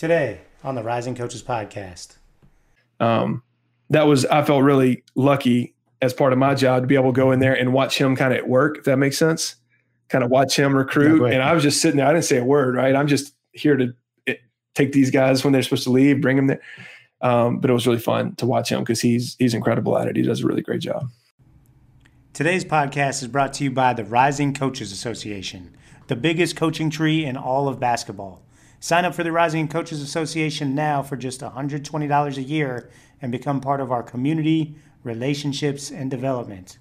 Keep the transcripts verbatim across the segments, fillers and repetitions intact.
Today on the Rising Coaches Podcast. Um, that was, I felt really lucky as part of my job to be able to go in there and watch him kind of at work, if that makes sense, kind of watch him recruit. Yeah, and I was just sitting there. I didn't say a word, right? I'm just here to it, take these guys when they're supposed to leave, bring them there. Um, but it was really fun to watch him because he's, he's incredible at it. He does a really great job. Today's podcast is brought to you by the Rising Coaches Association, the biggest coaching tree in all of basketball. Sign up for the Rising Coaches Association now for just one hundred twenty dollars a year and become part of our community, relationships, and development.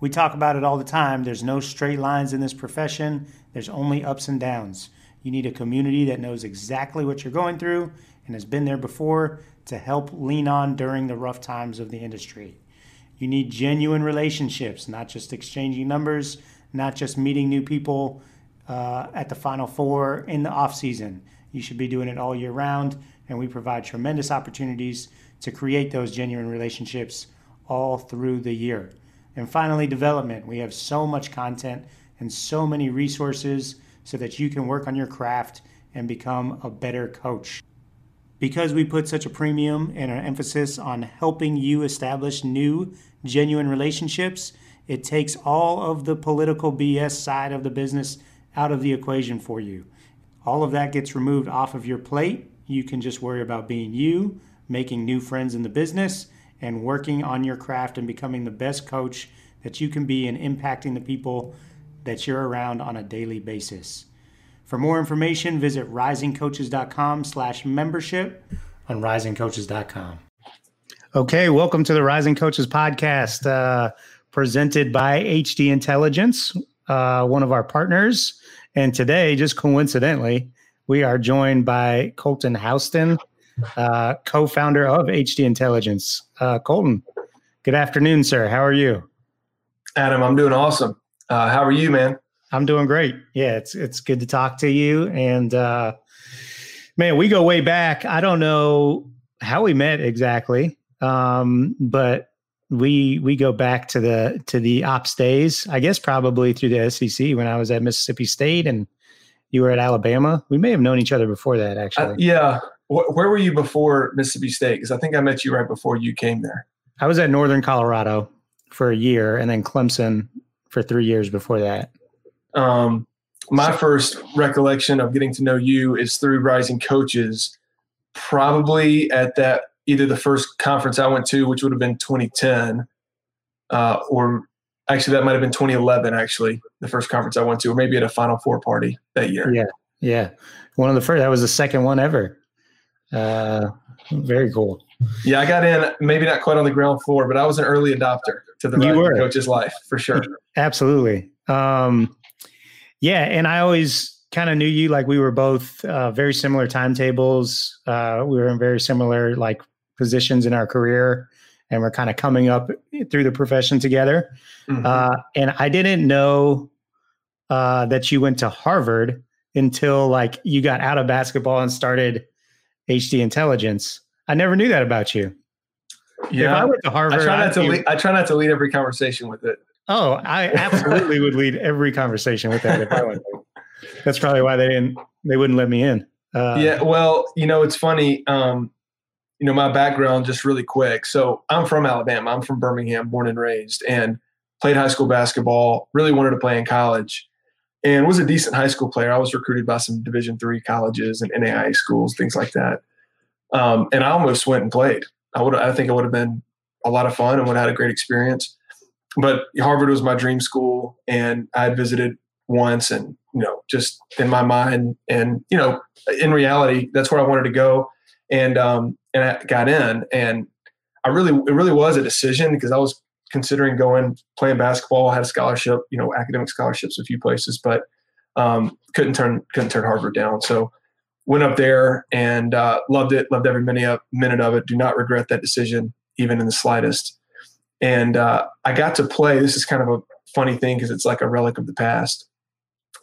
We talk about it all the time. There's no straight lines in this profession. There's only ups and downs. You need a community that knows exactly what you're going through and has been there before to help lean on during the rough times of the industry. You need genuine relationships, not just exchanging numbers, not just meeting new people uh, at the Final Four in the off season. You should be doing it all year round, and we provide tremendous opportunities to create those genuine relationships all through the year. And finally, development. We have so much content and so many resources so that you can work on your craft and become a better coach. Because we put such a premium and an emphasis on helping you establish new, genuine relationships, it takes all of the political B S side of the business out of the equation for you. All of that gets removed off of your plate. You can just worry about being you, making new friends in the business, and working on your craft and becoming the best coach that you can be and impacting the people that you're around on a daily basis. For more information, visit risingcoaches.com slash membership on risingcoaches dot com. Okay, welcome to the Rising Coaches Podcast, uh, presented by H D Intelligence, uh, one of our partners. And today, just coincidentally, we are joined by Colton Houston, uh, co-founder of H D Intelligence. Uh, Colton, good afternoon, sir. How are you? Adam, I'm doing awesome. Uh, how are you, man? I'm doing great. Yeah, it's it's good to talk to you. And uh, man, we go way back. I don't know how we met exactly, um, but we we go back to the to the ops days. I guess probably through the S E C when I was at Mississippi State and you were at Alabama. We may have known each other before that, actually. Uh, yeah. W- where were you before Mississippi State? Because I think I met you right before you came there. I was at Northern Colorado for a year, and then Clemson for three years before that. Um, my first recollection of getting to know you is through Rising Coaches, probably at that, either the first conference I went to, which would have been twenty ten, uh, or actually that might've been twenty eleven, actually the first conference I went to, or maybe at a Final Four party that year. Yeah. Yeah. One of the first, that was the second one ever. Uh, very cool. Yeah. I got in, maybe not quite on the ground floor, but I was an early adopter to the Rising Coaches life for sure. Absolutely. Um, Yeah. And I always kind of knew you, like we were both uh, very similar timetables. Uh, we were in very similar like positions in our career and we're kind of coming up through the profession together. Mm-hmm. Uh, and I didn't know uh, that you went to Harvard until like you got out of basketball and started H D Intelligence. I never knew that about you. Yeah. If I went to Harvard. I try not to lead, I try not to lead every conversation with it. Oh, I absolutely would lead every conversation with that if I went. That's probably why they didn't, they wouldn't let me in. Uh, yeah. Well, you know, it's funny. Um, you know, my background just really quick. So I'm from Alabama. I'm from Birmingham, born and raised, and played high school basketball, really wanted to play in college and was a decent high school player. I was recruited by some Division three colleges and N A I A schools, things like that. Um, and I almost went and played. I would, I think it would have been a lot of fun and would have had a great experience. But Harvard was my dream school, and I had visited once and, you know, just in my mind and, you know, in reality, that's where I wanted to go. And, um, and I got in and I really, it really was a decision because I was considering going, playing basketball. I had a scholarship, you know, academic scholarships, a few places, but, um, couldn't turn, couldn't turn Harvard down. So went up there and, uh, loved it, loved every minute of it. Do not regret that decision, even in the slightest. And uh, I got to play, this is kind of a funny thing because it's like a relic of the past.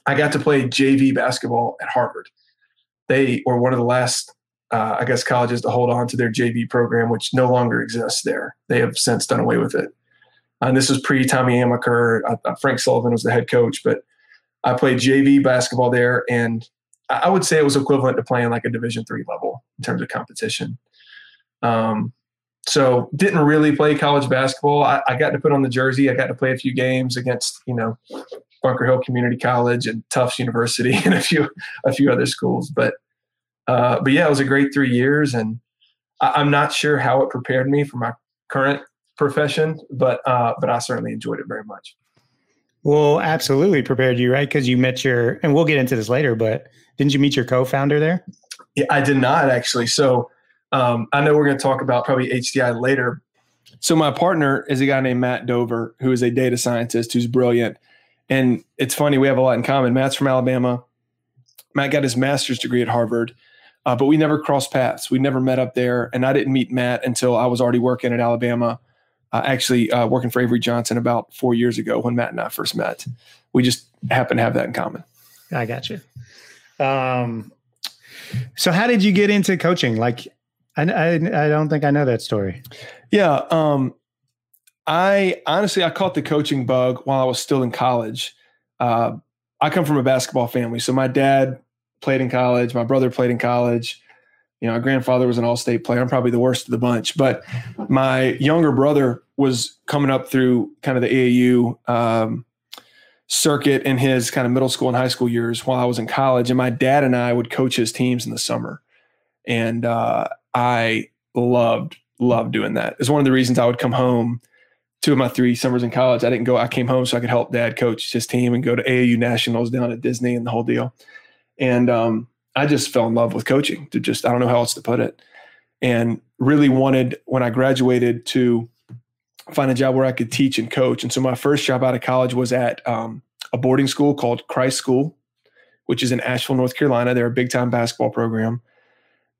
I got to play J V basketball at Harvard. They were one of the last, uh, I guess, colleges to hold on to their J V program, which no longer exists there. They have since done away with it. And this was pre-Tommy Amaker. I, I, Frank Sullivan was the head coach, but I played J V basketball there. And I would say it was equivalent to playing like a Division three level in terms of competition. Um, so didn't really play college basketball. I, I got to put on the jersey. I got to play a few games against, you know, Bunker Hill Community College and Tufts University and a few, a few other schools. But, uh, but yeah, it was a great three years and I, I'm not sure how it prepared me for my current profession, but, uh, but I certainly enjoyed it very much. Well, absolutely prepared you, right? Because you met your, and we'll get into this later, but didn't you meet your co-founder there? Yeah, I did not actually. So um, I know we're going to talk about probably H D I later. So my partner is a guy named Matt Dover, who is a data scientist who's brilliant. And it's funny, we have a lot in common. Matt's from Alabama. Matt got his master's degree at Harvard, uh, but we never crossed paths. We never met up there. And I didn't meet Matt until I was already working at Alabama. Uh, actually uh, working for Avery Johnson about four years ago when Matt and I first met. We just happen to have that in common. I got you. Um, so how did you get into coaching? Like, I, I, I don't think I know that story. Yeah. Um, I honestly, I caught the coaching bug while I was still in college. Uh, I come from a basketball family. So my dad played in college. My brother played in college. You know, my grandfather was an all-state player. I'm probably the worst of the bunch, but my younger brother was coming up through kind of the A A U um, circuit in his kind of middle school and high school years while I was in college. And my dad and I would coach his teams in the summer. And uh, I loved, loved doing that. It's one of the reasons I would come home. Two of my three summers in college, I didn't go. I came home so I could help dad coach his team and go to A A U Nationals down at Disney and the whole deal. And, um, I just fell in love with coaching to just, I don't know how else to put it. And really wanted when I graduated to find a job where I could teach and coach. And so my first job out of college was at um, a boarding school called Christ School, which is in Asheville, North Carolina. They're a big time basketball program.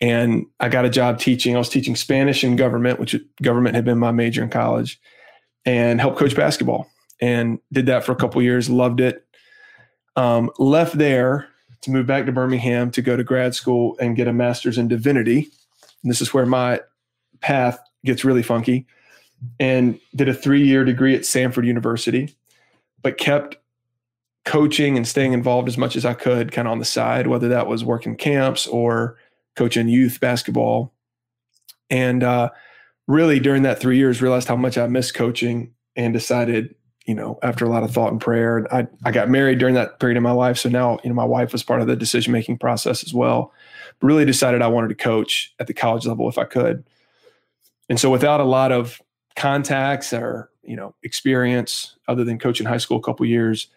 And I got a job teaching. I was teaching Spanish and government, which government had been my major in college, and helped coach basketball and did that for a couple of years. Loved it. Um, left there to move back to Birmingham to go to grad school and get a master's in divinity. And this is where my path gets really funky, and did a three-year degree at Samford University, but kept coaching and staying involved as much as I could kind of on the side, whether that was working camps or coaching youth basketball. And uh, really during that three years, realized how much I missed coaching and decided, you know, after a lot of thought and prayer, and I, I got married during that period of my life. So now, you know, my wife was part of the decision-making process as well, but really decided I wanted to coach at the college level if I could. And so without a lot of contacts or, you know, experience other than coaching high school a couple of years,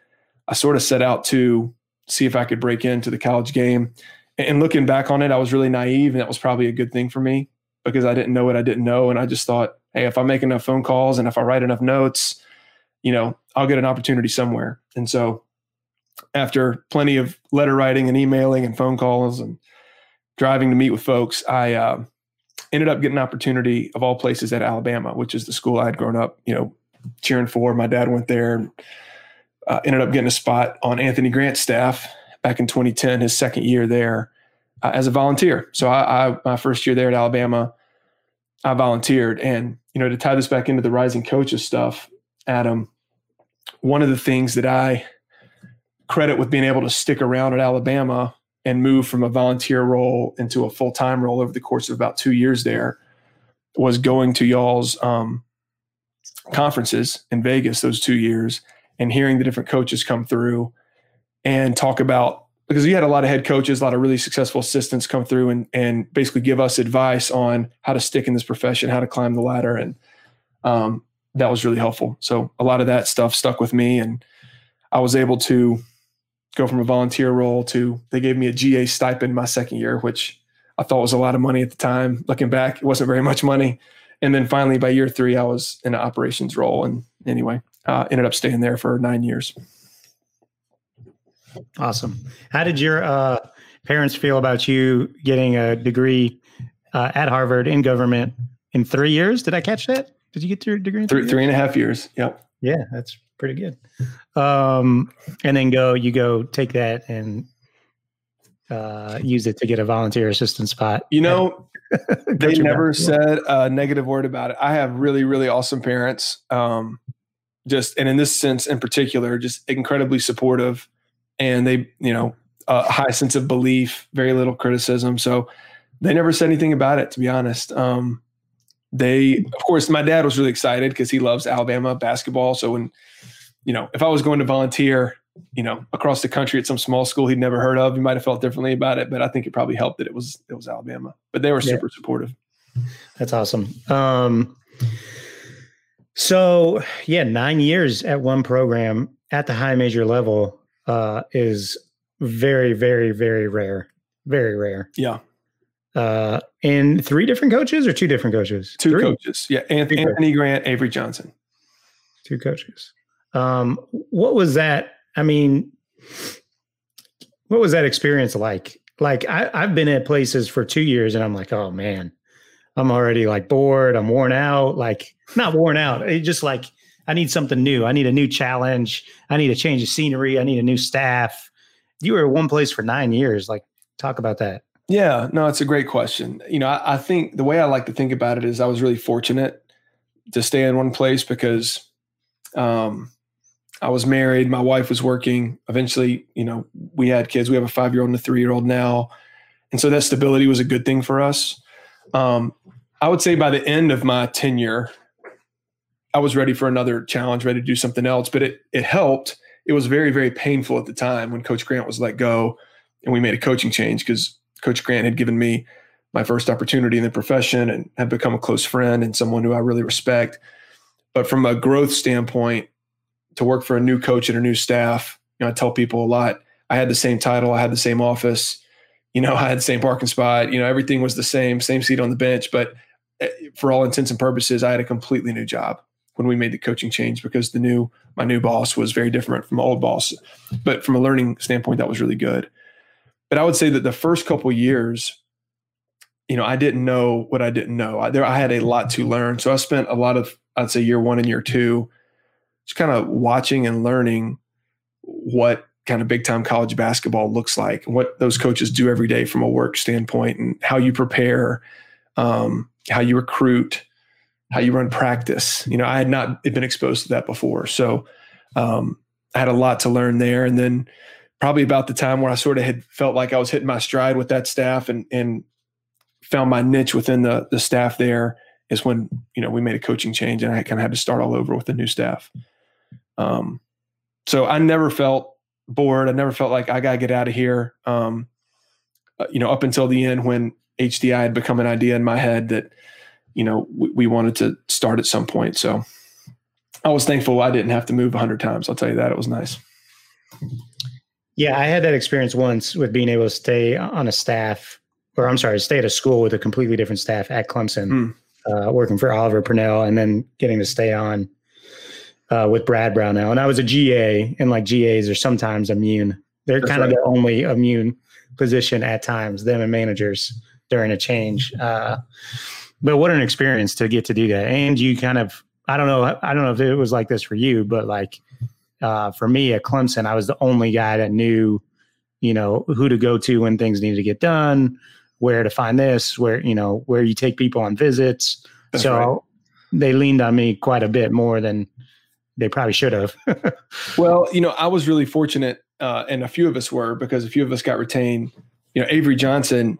I sort of set out to see if I could break into the college game. And looking back on it, I was really naive, and that was probably a good thing for me because I didn't know what I didn't know. And I just thought, hey, if I make enough phone calls and if I write enough notes, you know, I'll get an opportunity somewhere. And so after plenty of letter writing and emailing and phone calls and driving to meet with folks, I uh, ended up getting an opportunity of all places at Alabama, which is the school I had grown up, you know, cheering for. My dad went there and uh, ended up getting a spot on Anthony Grant's staff back in twenty ten, his second year there uh, as a volunteer. So I, I, my first year there at Alabama, I volunteered. And, you know, to tie this back into the Rising Coaches stuff, Adam, one of the things that I credit with being able to stick around at Alabama and move from a volunteer role into a full-time role over the course of about two years there was going to y'all's um, conferences in Vegas those two years and hearing the different coaches come through and talk about, because we had a lot of head coaches, a lot of really successful assistants come through and, and basically give us advice on how to stick in this profession, how to climb the ladder. And, um, that was really helpful. So a lot of that stuff stuck with me, and I was able to go from a volunteer role to, they gave me a G A stipend my second year, which I thought was a lot of money at the time. Looking back, it wasn't very much money. And then finally by year three, I was in an operations role. And anyway, uh, ended up staying there for nine years. Awesome. How did your uh, parents feel about you getting a degree uh, at Harvard in government in three years? Did I catch that? Did you get your degree in three, three, three and a half years? Yep. Yeah, that's pretty good. Um, and then go, you go take that and uh, use it to get a volunteer assistant spot. You know, they never said a negative word about it. I have really, really awesome parents. Um, just, and in this sense in particular, just incredibly supportive. And they, you know, a high sense of belief, very little criticism. So they never said anything about it, to be honest. Um, they, of course, my dad was really excited because he loves Alabama basketball. So when, you know, if I was going to volunteer, you know, across the country at some small school he'd never heard of, he might have felt differently about it. But I think it probably helped that it was it was Alabama. But they were super yeah. supportive. That's awesome. Um, so yeah, nine years at one program at the high major level uh, is very, very, very rare. Very rare. Yeah. Uh, and three different coaches or two different coaches? Two three. coaches. Yeah, Anthony, Anthony Grant, Avery Johnson. Two coaches. Um, what was that? I mean, what was that experience like? Like I, I've been at places for two years and I'm like, oh man, I'm already like bored. I'm worn out, like not worn out. It just like, I need something new. I need a new challenge. I need a change of scenery. I need a new staff. You were at one place for nine years. Like talk about that. Yeah, no, it's a great question. You know, I, I think the way I like to think about it is I was really fortunate to stay in one place because, um, I was married. My wife was working. Eventually, you know, we had kids. We have a five-year-old and a three-year-old now. And so that stability was a good thing for us. Um, I would say by the end of my tenure, I was ready for another challenge, ready to do something else. But it it helped. It was very, very painful at the time when Coach Grant was let go and we made a coaching change because Coach Grant had given me my first opportunity in the profession and had become a close friend and someone who I really respect. But from a growth standpoint, to work for a new coach and a new staff, you know, I tell people a lot, I had the same title, I had the same office, you know, I had the same parking spot, you know, everything was the same, same seat on the bench. But for all intents and purposes, I had a completely new job when we made the coaching change because the new, my new boss was very different from my old boss. But from a learning standpoint, that was really good. But I would say that the first couple of years, you know, I didn't know what I didn't know. I, there, I had a lot to learn. So I spent a lot of, I'd say year one and year two, just kind of watching and learning what kind of big time college basketball looks like and what those coaches do every day from a work standpoint and how you prepare, um, how you recruit, how you run practice. You know, I had not been exposed to that before. So um, I had a lot to learn there. And then probably about the time where I sort of had felt like I was hitting my stride with that staff and, and found my niche within the, the staff there is when, you know, we made a coaching change and I kind of had to start all over with a new staff. Um, so I never felt bored. I never felt like I got to get out of here. Um, you know, up until the end when H D I had become an idea in my head that, you know, we, we wanted to start at some point. So I was thankful I didn't have to move a hundred times. I'll tell you that. It was nice. Yeah. I had that experience once with being able to stay on a staff or I'm sorry, stay at a school with a completely different staff at Clemson, mm. uh, working for Oliver Purnell and then getting to stay on Uh, with Brad Brownell, and I was a G A, and like G As are sometimes immune. They're That's kind right. of the only immune position at times, them and managers during a change. Uh, but what an experience to get to do that. And you kind of, I don't know, I don't know if it was like this for you, but like uh, for me at Clemson, I was the only guy that knew, you know, who to go to when things needed to get done, where to find this, where, you know, where you take people on visits. That's so right. They leaned on me quite a bit more than they probably should have. Well, you know, I was really fortunate, uh, and a few of us were because a few of us got retained. You know, Avery Johnson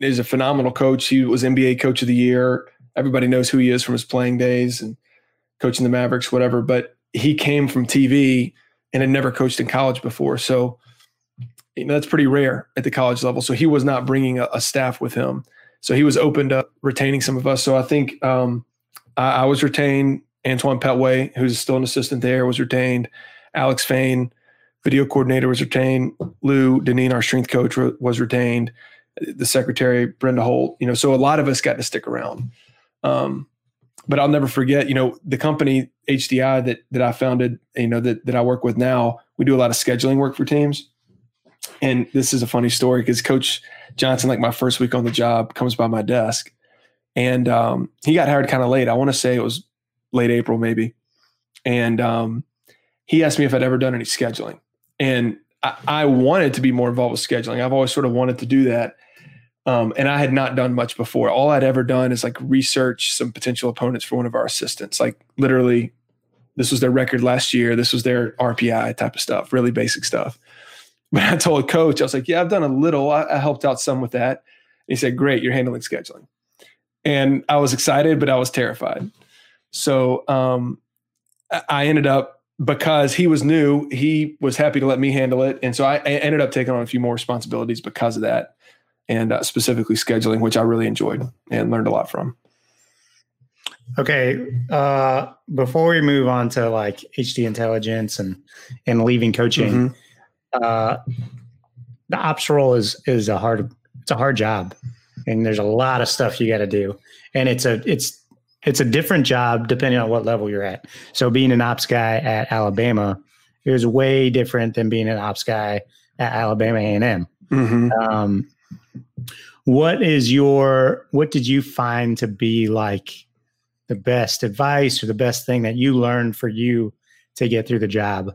is a phenomenal coach. He was N B A Coach of the Year. Everybody knows who he is from his playing days and coaching the Mavericks, whatever. But he came from T V and had never coached in college before. So, you know, that's pretty rare at the college level. So he was not bringing a, a staff with him. So he was open to retaining some of us. So I think um, I, I was retained. Antoine Petway, who's still an assistant there, was retained. Alex Fain, video coordinator, was retained. Lou Deneen, our strength coach, re- was retained. The secretary, Brenda Holt. You know, so a lot of us got to stick around. Um, but I'll never forget, you know, the company H D I that that I founded, you know, that that I work with now. We do a lot of scheduling work for teams. And this is a funny story because Coach Johnson, like my first week on the job, comes by my desk, and um, he got hired kind of late. I want to say it was late April, maybe. And um, he asked me if I'd ever done any scheduling. And I, I wanted to be more involved with scheduling. I've always sort of wanted to do that. Um, and I had not done much before. All I'd ever done is like research some potential opponents for one of our assistants. Like literally, this was their record last year. This was their R P I type of stuff, really basic stuff. But I told Coach, I was like, yeah, I've done a little. I, I helped out some with that. And he said, great, you're handling scheduling. And I was excited, but I was terrified. So um, I ended up, because he was new, he was happy to let me handle it. And so I, I ended up taking on a few more responsibilities because of that, and uh, specifically scheduling, which I really enjoyed and learned a lot from. Okay. Uh, before we move on to like H D Intelligence and, and leaving coaching, mm-hmm. uh, the ops role is, is a hard, it's a hard job, and there's a lot of stuff you got to do. And it's a, it's, It's a different job depending on what level you're at. So being an ops guy at Alabama is way different than being an ops guy at Alabama A and M. Mm-hmm. Um, what is your, what did you find to be like the best advice or the best thing that you learned for you to get through the job?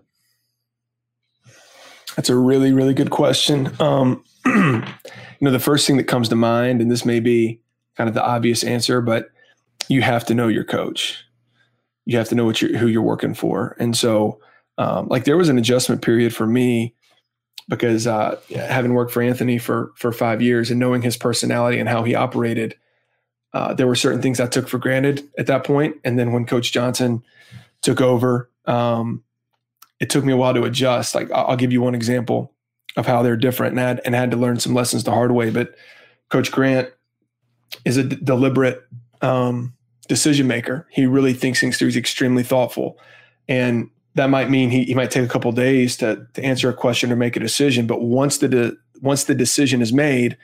That's a really, really good question. Um, you know, the first thing that comes to mind, and this may be kind of the obvious answer, but you have to know your coach. You have to know what you're, who you're working for. And so um, like there was an adjustment period for me, because uh, having worked for Anthony for, for five years and knowing his personality and how he operated, uh, there were certain things I took for granted at that point. And then when Coach Johnson took over, um, it took me a while to adjust. Like I'll give you one example of how they're different, and I had, and I had to learn some lessons the hard way. But Coach Grant is a d- deliberate um, decision maker. He really thinks things through. He's extremely thoughtful. And that might mean he, he might take a couple of days to, to answer a question or make a decision. But once the, de- once the decision is made,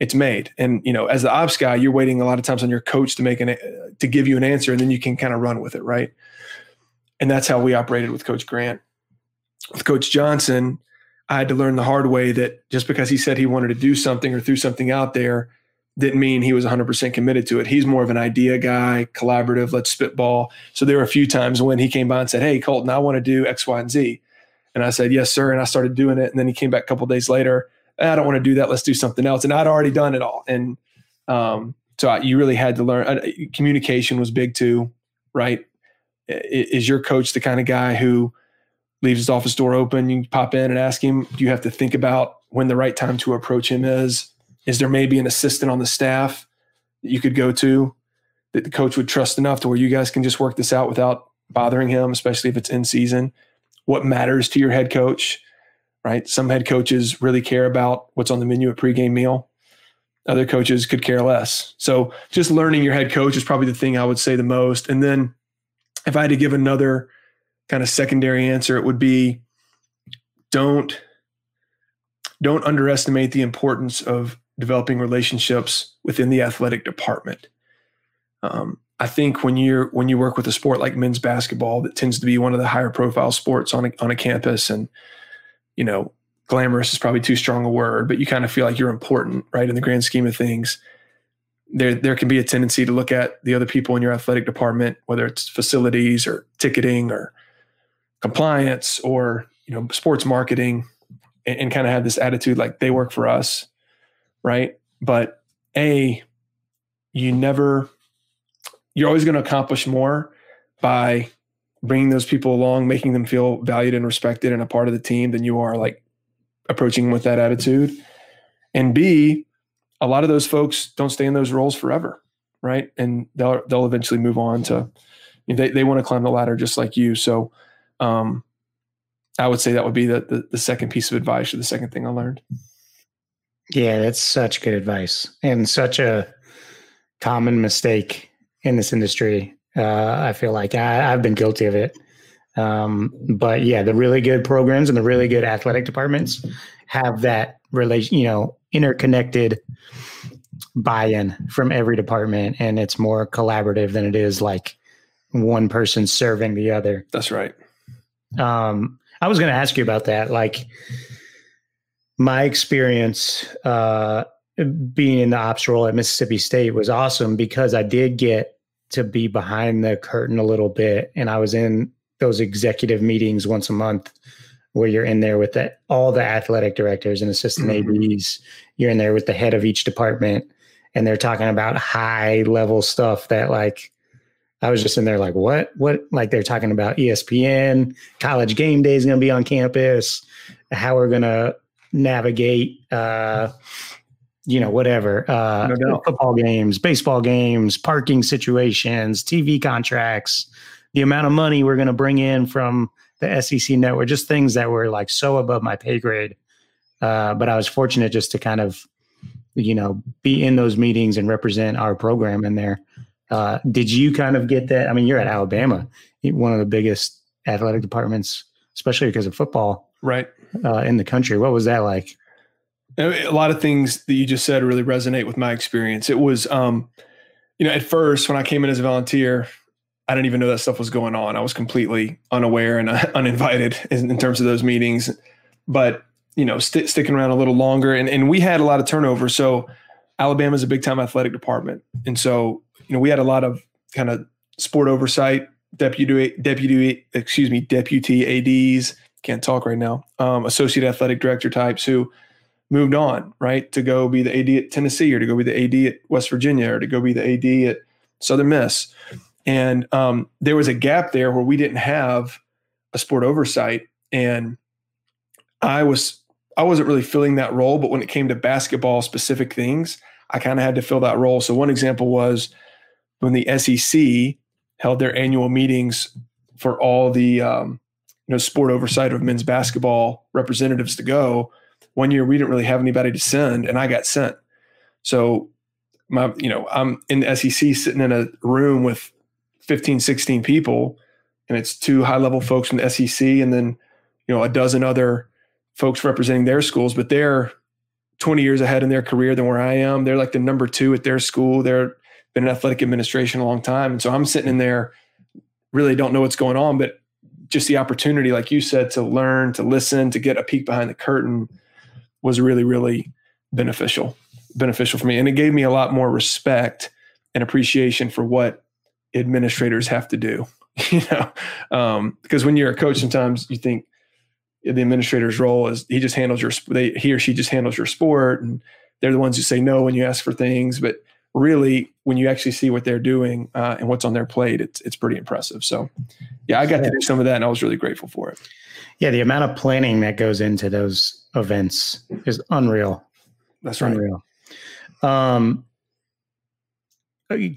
it's made. And, you know, as the ops guy, you're waiting a lot of times on your coach to make an, to give you an answer, and then you can kind of run with it. Right. And that's how we operated with Coach Grant. With Coach Johnson, I had to learn the hard way that just because he said he wanted to do something or threw something out there, didn't mean he was one hundred percent committed to it. He's more of an idea guy, collaborative, let's spitball. So there were a few times when he came by and said, hey, Colton, I want to do X, Y, and Z. And I said, yes, sir. And I started doing it. And then he came back a couple of days later. I don't want to do that. Let's do something else. And I'd already done it all. And um, so I, you really had to learn. Uh, communication was big too, right? Is your coach the kind of guy who leaves his office door open? You pop in and ask him. Do you have to think about when the right time to approach him is? Is there maybe an assistant on the staff that you could go to that the coach would trust enough to where you guys can just work this out without bothering him, especially if it's in season? What matters to your head coach, right? Some head coaches really care about what's on the menu at pregame meal. Other coaches could care less. So just learning your head coach is probably the thing I would say the most. And then if I had to give another kind of secondary answer, it would be don't, don't underestimate the importance of developing relationships within the athletic department. Um, I think when you're, when you work with a sport like men's basketball, that tends to be one of the higher profile sports on a, on a campus. And, you know, glamorous is probably too strong a word, but you kind of feel like you're important, right? In the grand scheme of things, there, there can be a tendency to look at the other people in your athletic department, whether it's facilities or ticketing or compliance or, you know, sports marketing, and, and kind of have this attitude like they work for us. Right. But A, you never, you're always going to accomplish more by bringing those people along, making them feel valued and respected and a part of the team than you are like approaching them with that attitude. And B, a lot of those folks don't stay in those roles forever. Right. And they'll, they'll eventually move on to, they, they want to climb the ladder just like you. So um, I would say that would be the, the, the second piece of advice, or the second thing I learned. Yeah, that's such good advice, and such a common mistake in this industry. Uh, I feel like I, I've been guilty of it. Um, but yeah, the really good programs and the really good athletic departments have that relation, you know, interconnected buy-in from every department, and it's more collaborative than it is like one person serving the other. That's right. Um, I was going to ask you about that, like. My experience uh, being in the ops role at Mississippi State was awesome, because I did get to be behind the curtain a little bit. And I was in those executive meetings once a month where you're in there with the, all the athletic directors and assistant mm-hmm. A Bs. You're in there with the head of each department, and they're talking about high level stuff that like, I was just in there like, what, what, like they're talking about E S P N, college game day is going to be on campus, how we're going to navigate, uh, you know, whatever, uh, no doubt. Football games, baseball games, parking situations, T V contracts, the amount of money we're going to bring in from the S E C network, just things that were like so above my pay grade. Uh, but I was fortunate just to kind of, you know, be in those meetings and represent our program in there. Uh, did you kind of get that? I mean, you're at Alabama, one of the biggest athletic departments, especially because of football, right? Uh, in the country. What was that like? A lot of things that you just said really resonate with my experience. It was, um, you know, at first when I came in as a volunteer, I didn't even know that stuff was going on. I was completely unaware and uh, uninvited in, in terms of those meetings, but you know, st- sticking around a little longer and, and we had a lot of turnover. So Alabama's a big time athletic department. And so, you know, we had a lot of kind of sport oversight, deputy, deputy, excuse me, deputy A Ds, can't talk right now, um, associate athletic director types who moved on, right, to go be the A D at Tennessee or to go be the A D at West Virginia or to go be the A D at Southern Miss. And um, there was a gap there where we didn't have a sport oversight. And I was, I wasn't really filling that role, but when it came to basketball specific things, I kind of had to fill that role. So one example was when the S E C held their annual meetings for all the um, you know, sport oversight of men's basketball representatives to go. One year we didn't really have anybody to send and I got sent. So my, you know, I'm in the S E C sitting in a room with fifteen, sixteen people and it's two high level folks from the S E C and then, you know, a dozen other folks representing their schools, but they're twenty years ahead in their career than where I am. They're like the number two at their school. They're been in athletic administration a long time. And so I'm sitting in there, really don't know what's going on, but just the opportunity, like you said, to learn, to listen, to get a peek behind the curtain was really, really beneficial, beneficial for me. And it gave me a lot more respect and appreciation for what administrators have to do, you know, um, because when you're a coach, sometimes you think the administrator's role is he just handles your, they, he or she just handles your sport. And they're the ones who say no when you ask for things. But really, when you actually see what they're doing uh, and what's on their plate, it's it's pretty impressive. So yeah, I got to do some of that and I was really grateful for it. Yeah. The amount of planning that goes into those events is unreal. That's right. Unreal. Um, you,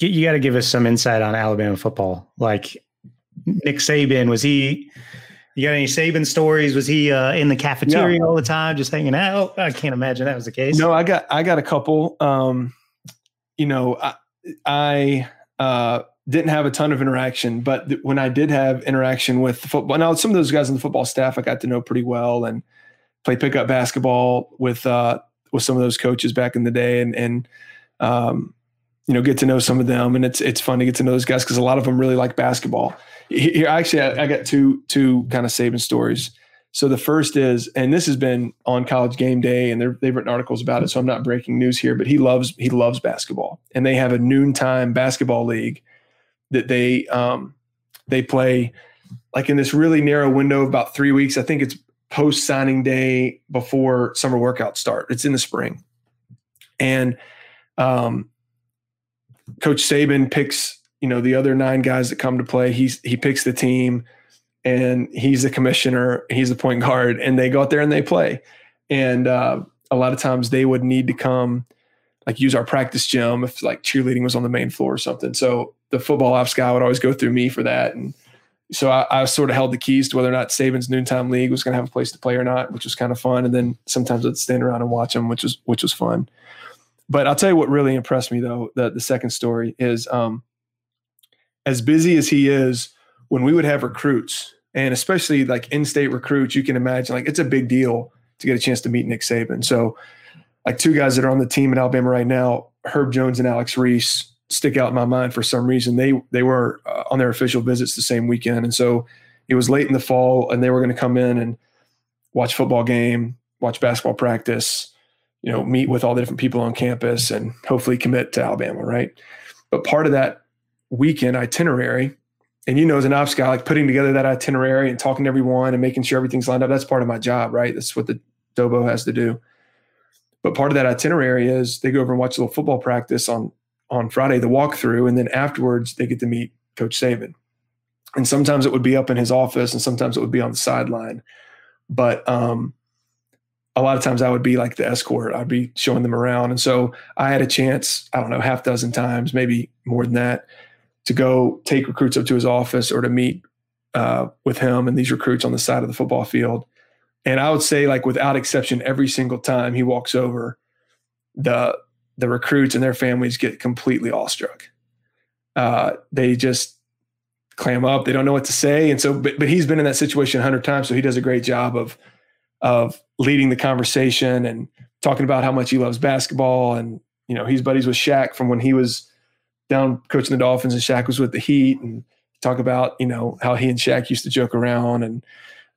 you got to give us some insight on Alabama football. Like Nick Saban, was he, you got any Saban stories? Was he uh, in the cafeteria no. all the time, just hanging out? I can't imagine that was the case. No, I got, I got a couple, um, you know, I, I uh, didn't have a ton of interaction, but th- when I did have interaction with the football, now some of those guys on the football staff, I got to know pretty well and played pickup basketball with, uh, with some of those coaches back in the day and, and um, you know, get to know some of them. And it's, it's fun to get to know those guys because a lot of them really like basketball. Here, actually, I, I got two, two kind of Saban stories. So the first is, and this has been on College Game Day and they've written articles about it, so I'm not breaking news here, but he loves he loves basketball. And they have a noontime basketball league that they um, they play like in this really narrow window of about three weeks. I think it's post-signing day before summer workouts start. It's in the spring. And um, Coach Saban picks, you know, the other nine guys that come to play. He's, he picks the team. And he's the commissioner, he's the point guard, and they go out there and they play. And uh, a lot of times they would need to come, like use our practice gym if like cheerleading was on the main floor or something. So the football ops guy would always go through me for that. And so I, I sort of held the keys to whether or not Saban's noontime league was going to have a place to play or not, which was kind of fun. And then sometimes I'd stand around and watch him, which was which was fun. But I'll tell you what really impressed me though, the, the second story is um, as busy as he is, when we would have recruits, and especially like in-state recruits, you can imagine like it's a big deal to get a chance to meet Nick Saban. So like two guys that are on the team at Alabama right now, Herb Jones and Alex Reese, stick out in my mind for some reason. They they were uh, on their official visits the same weekend. And so it was late in the fall and they were going to come in and watch football game, watch basketball practice, you know, meet with all the different people on campus and hopefully commit to Alabama, right? But part of that weekend itinerary, and you know, as an ops guy, like putting together that itinerary and talking to everyone and making sure everything's lined up, that's part of my job, right? That's what the Dabo has to do. But part of that itinerary is they go over and watch a little football practice on, on Friday, the walkthrough, and then afterwards they get to meet Coach Saban. And sometimes it would be up in his office and sometimes it would be on the sideline. But um, a lot of times I would be like the escort. I'd be showing them around. And so I had a chance, I don't know, half dozen times, maybe more than that, to go take recruits up to his office or to meet uh, with him and these recruits on the side of the football field. And I would say, like, without exception, every single time he walks over, the the recruits and their families get completely awestruck. Uh, they just clam up. They don't know what to say. And so, but, but he's been in that situation a hundred times. So he does a great job of, of leading the conversation and talking about how much he loves basketball. And, you know, he's buddies with Shaq from when he was down coaching the Dolphins and Shaq was with the Heat, and talk about, you know, how he and Shaq used to joke around. And,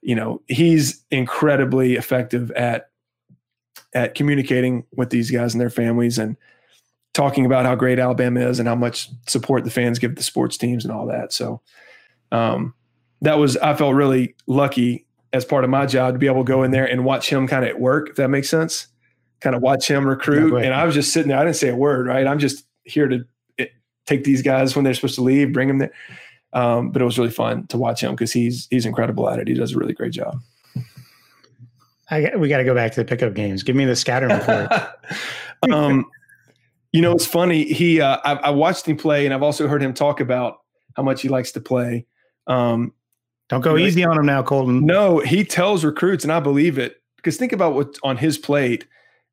you know, he's incredibly effective at, at communicating with these guys and their families and talking about how great Alabama is and how much support the fans give the sports teams and all that. So um, that was, I felt really lucky as part of my job to be able to go in there and watch him kind of at work, if that makes sense, kind of watch him recruit. Yeah, and I was just sitting there. I didn't say a word, right? I'm just here to it, take these guys when they're supposed to leave, bring them there. Um, but it was really fun to watch him because he's, he's incredible at it. He does a really great job. I, we got to go back to the pickup games. Give me the scouting report. um, you know, it's funny. He, uh, I, I watched him play, and I've also heard him talk about how much he likes to play. Um, Don't go easy on him now, Colton. No, he tells recruits, and I believe it, because think about what's on his plate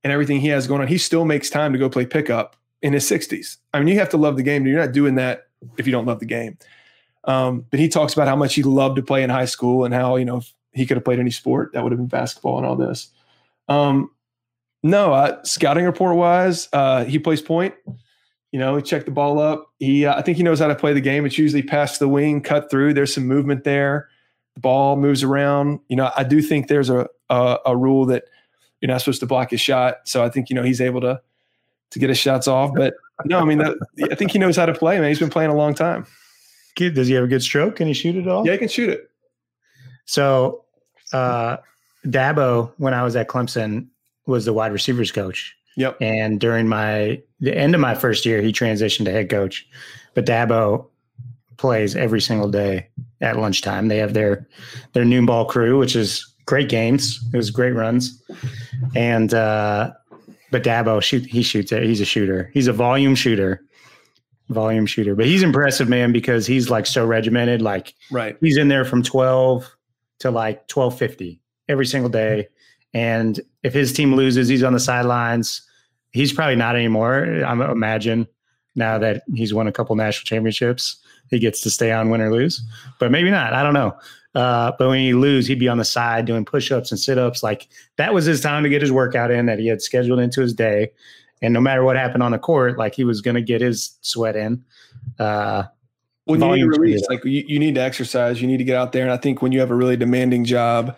and everything he has going on. He still makes time to go play pickup in his sixties. I mean, you have to love the game. You're not doing that if you don't love the game. Um, but he talks about how much he loved to play in high school and how, you know, if he could have played any sport, that would have been basketball and all this. Um, no, uh, scouting report-wise, uh, he plays point. You know, he checked the ball up. He, uh, I think he knows how to play the game. It's usually pass to the wing, cut through. There's some movement there. The ball moves around. You know, I do think there's a a, a rule that you're not supposed to block his shot. So I think, you know, he's able to to get his shots off. But no, I mean, that, I think he knows how to play, man. He's been playing a long time. Does he have a good stroke? Can he shoot it all? Yeah, he can shoot it. So uh, Dabo, when I was at Clemson, was the wide receivers coach. Yep. And during my the end of my first year, he transitioned to head coach. But Dabo plays every single day at lunchtime. They have their their noon ball crew, which is great games. It was great runs. And uh, but Dabo shoot he shoots it. He's a shooter. He's a volume shooter. Volume shooter. But he's impressive, man, because he's like so regimented. Like right. He's in there from twelve to like twelve fifty every single day. And if his team loses, he's on the sidelines. He's probably not anymore. I imagine now that he's won a couple national championships, he gets to stay on win or lose, but maybe not. I don't know. Uh, but when he lose, he'd be on the side doing push-ups and sit-ups. Like that was his time to get his workout in that he had scheduled into his day. And no matter what happened on the court, like he was going to get his sweat in. Uh, well, you need to release. Like you, you need to exercise. You need to get out there. And I think when you have a really demanding job,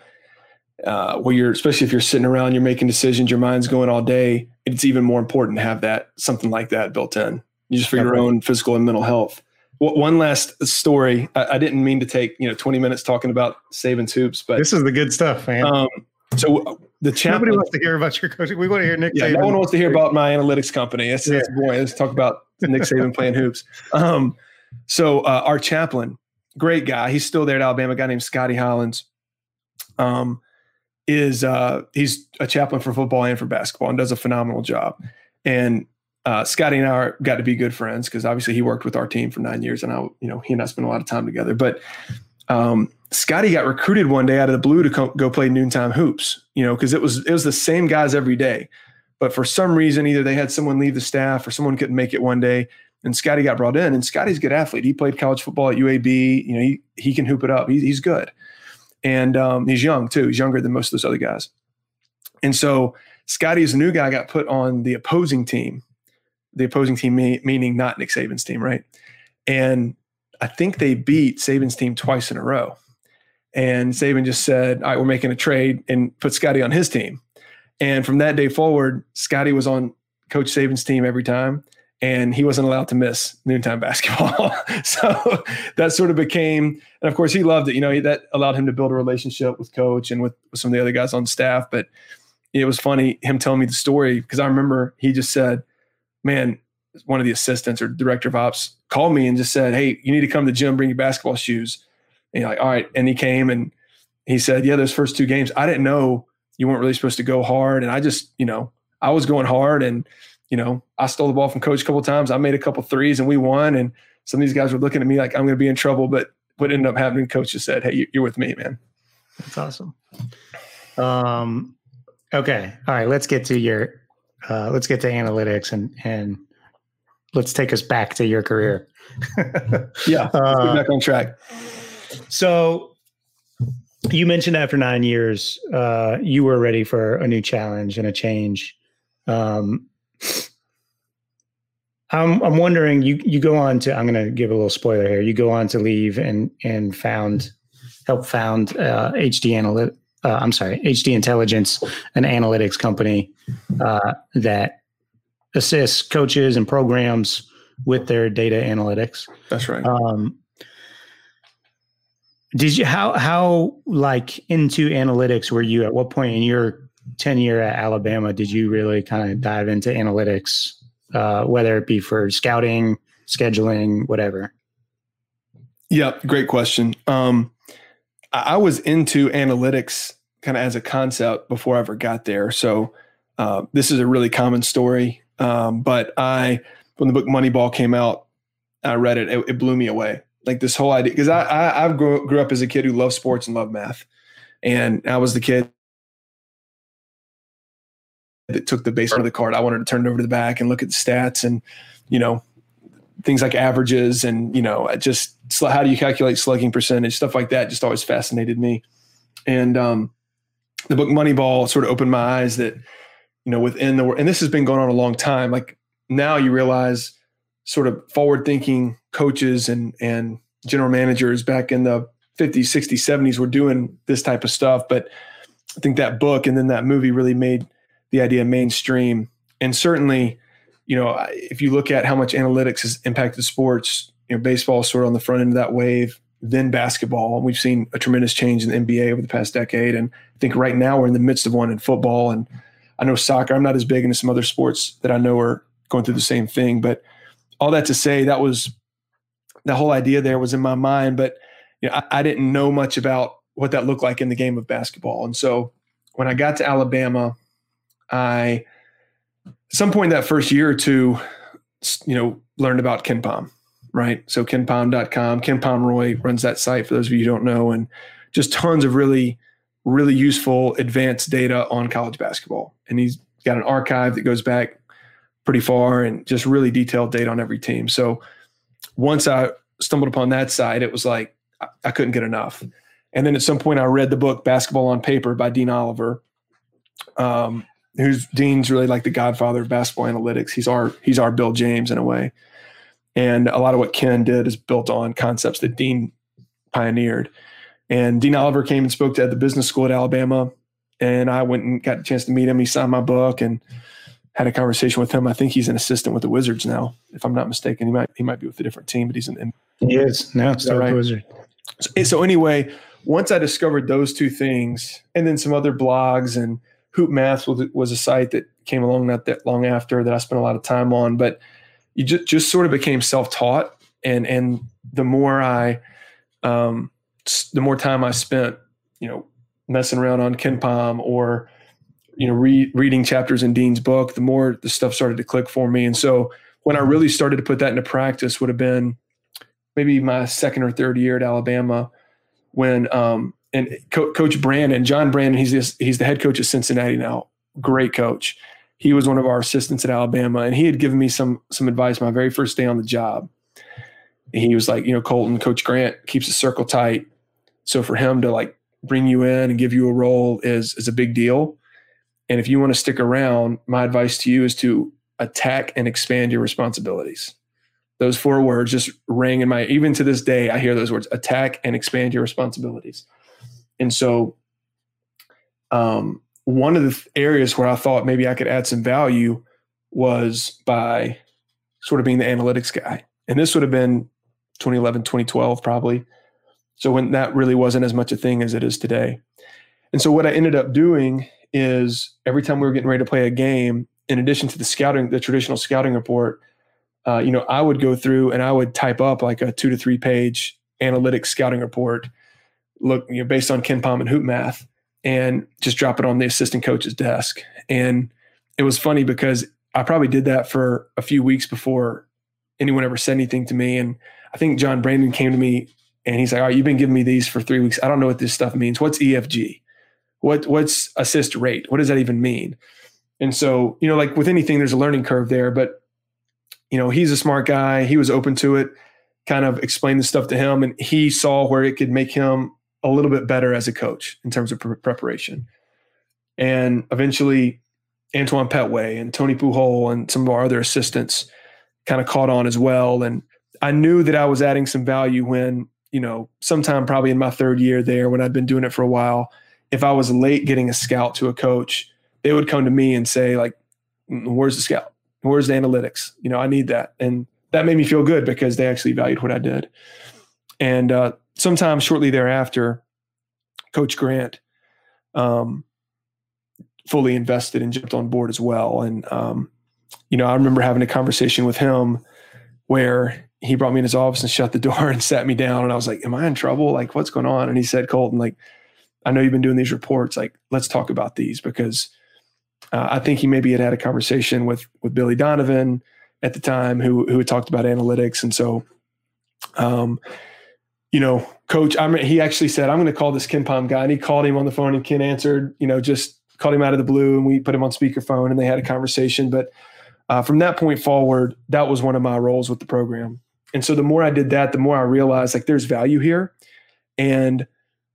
Uh, well, you're, especially if you're sitting around, you're making decisions, your mind's going all day. It's even more important to have that, something like that built in, just for your own physical and mental health. W- one last story. I, I didn't mean to take, you know, twenty minutes talking about Saban's hoops, but this is the good stuff, man. Um, so the chaplain, nobody wants to hear about your coaching. We want to hear Nick. Yeah, Saban. No one wants to hear about my analytics company. That's, yeah. that's boring. Let's talk about Nick Saban playing hoops. Um, so, uh, our chaplain, great guy. He's still there at Alabama, a guy named Scotty Hollins. Um, is uh, he's a chaplain for football and for basketball and does a phenomenal job. And uh, Scotty and I are, got to be good friends because obviously he worked with our team for nine years and I, you know, he and I spent a lot of time together. But um, Scotty got recruited one day out of the blue to co- go play noontime hoops, you know, because it was it was the same guys every day. But for some reason, either they had someone leave the staff or someone couldn't make it one day. And Scotty got brought in, and Scotty's a good athlete. He played college football at U A B. You know, he he can hoop it up. He, he's good. And um, he's young, too. He's younger than most of those other guys. And so Scotty is a new guy, got put on the opposing team, the opposing team me- meaning not Nick Saban's team, right? And I think they beat Saban's team twice in a row. And Saban just said, all right, we're making a trade, and put Scotty on his team. And from that day forward, Scotty was on Coach Saban's team every time, and he wasn't allowed to miss noontime basketball. So that sort of became, and of course he loved it. You know, that allowed him to build a relationship with Coach and with, with some of the other guys on staff. But it was funny him telling me the story, because I remember he just said, man, one of the assistants or director of ops called me and just said, hey, you need to come to the gym, bring your basketball shoes. And you're like, all right. And he came and he said, yeah, those first two games, I didn't know you weren't really supposed to go hard. And I just, you know, I was going hard, and, you know, I stole the ball from coach a couple of times. I made a couple threes and we won. And some of these guys were looking at me like I'm going to be in trouble, but what ended up happening, coach just said, hey, you're with me, man. That's awesome. Um, okay. All right. Let's get to your, uh, let's get to analytics and, and let's take us back to your career. yeah. Let's get back on track. So you mentioned after nine years, uh, you were ready for a new challenge and a change. Um, I'm, I'm wondering, you, you go on to, I'm going to give a little spoiler here. You go on to leave and, and found, help found, uh, H D analytics, uh, I'm sorry, H D Intelligence, an analytics company, uh, that assists coaches and programs with their data analytics. That's right. Um, did you, how, how like into analytics were you at what point in your tenure at Alabama did you really kind of dive into analytics, uh, whether it be for scouting, scheduling, whatever? Yeah, great question. Um, I, I was into analytics kind of as a concept before I ever got there. So uh, this is a really common story. Um, but I, when the book Moneyball came out, I read it, it, it blew me away. Like this whole idea, because I, I, I grew, grew up as a kid who loved sports and loved math. And I was the kid that took the base part of the card. I wanted to turn it over to the back and look at the stats and, you know, things like averages and, you know, just how do you calculate slugging percentage, stuff like that just always fascinated me. And um, the book Moneyball sort of opened my eyes that, you know, within the world, and this has been going on a long time. Like now you realize sort of forward thinking coaches and, and general managers back in the fifties, sixties, seventies were doing this type of stuff. But I think that book and then that movie really made the idea of mainstream. And certainly, you know, if you look at how much analytics has impacted sports, you know, baseball is sort of on the front end of that wave, then basketball. We've seen a tremendous change in the N B A over the past decade. And I think right now we're in the midst of one in football. And I know soccer, I'm not as big into some other sports that I know are going through the same thing. But all that to say, that was the whole idea there was in my mind. But you know, I, I didn't know much about what that looked like in the game of basketball. And so when I got to Alabama, I, at some point that first year or two, you know, learned about Ken Pom, right? So ken pom dot com, Ken Pomeroy runs that site for those of you who don't know, and just tons of really, really useful advanced data on college basketball. And he's got an archive that goes back pretty far and just really detailed data on every team. So once I stumbled upon that site, it was like, I, I couldn't get enough. And then at some point I read the book Basketball on Paper by Dean Oliver. Um, who's Dean's really like the godfather of basketball analytics. He's our, he's our Bill James in a way. And a lot of what Ken did is built on concepts that Dean pioneered. And Dean Oliver came and spoke to at the business school at Alabama. And I went and got a chance to meet him. He signed my book and had a conversation with him. I think he's an assistant with the Wizards now, if I'm not mistaken. He might, he might be with a different team, but he's an, he is now still right? Wizard. So, so anyway, once I discovered those two things and then some other blogs, and Hoop Math was a site that came along not that long after that I spent a lot of time on, but you just, just sort of became self-taught. And, and the more I, um, the more time I spent, you know, messing around on Ken Pom or, you know, re- reading chapters in Dean's book, the more the stuff started to click for me. And so when I really started to put that into practice would have been maybe my second or third year at Alabama when, um, and Co- Coach Brandon, John Brandon, he's this, he's the head coach of Cincinnati now. Great coach. He was one of our assistants at Alabama, and he had given me some some advice my very first day on the job. And he was like, you know, Colton, Coach Grant keeps the circle tight. So for him to like bring you in and give you a role is is a big deal. And if you want to stick around, my advice to you is to attack and expand your responsibilities. Those four words just rang in my, even to this day, I hear those words, attack and expand your responsibilities. And so um, one of the th- areas where I thought maybe I could add some value was by sort of being the analytics guy. And this would have been twenty eleven, twenty twelve probably. So when that really wasn't as much a thing as it is today. And so what I ended up doing is every time we were getting ready to play a game, in addition to the scouting, the traditional scouting report, uh, you know, I would go through and I would type up like a two to three page analytics scouting report. Look, you know, based on Ken Pom and Hoop Math, and just drop it on the assistant coach's desk. And it was funny because I probably did that for a few weeks before anyone ever said anything to me. And I think John Brandon came to me and he's like, all right, you've been giving me these for three weeks. I don't know what this stuff means. What's E F G? What What's assist rate? What does that even mean? And so, you know, like with anything, there's a learning curve there, but you know, he's a smart guy. He was open to it, kind of explained this stuff to him, and he saw where it could make him a little bit better as a coach in terms of pre- preparation. And eventually Antoine Petway and Tony Pujols and some of our other assistants kind of caught on as well. And I knew that I was adding some value when, you know, sometime probably in my third year there, when I'd been doing it for a while, if I was late getting a scout to a coach, they would come to me and say like, where's the scout? Where's the analytics? You know, I need that. And that made me feel good because they actually valued what I did. And uh, sometime shortly thereafter, Coach Grant um, fully invested and jumped on board as well. And, um, you know, I remember having a conversation with him where he brought me in his office and shut the door and sat me down. And I was like, am I in trouble? Like, what's going on? And he said, Colton, like, I know you've been doing these reports. Like, let's talk about these, because uh, I think he maybe had had a conversation with, with Billy Donovan at the time, who, who had talked about analytics. And so, um, you know, coach, I'm, he actually said, I'm going to call this Ken Pom guy. And he called him on the phone, and Ken answered, you know, just called him out of the blue, and we put him on speakerphone and they had a conversation. But uh, from that point forward, that was one of my roles with the program. And so the more I did that, the more I realized like there's value here. And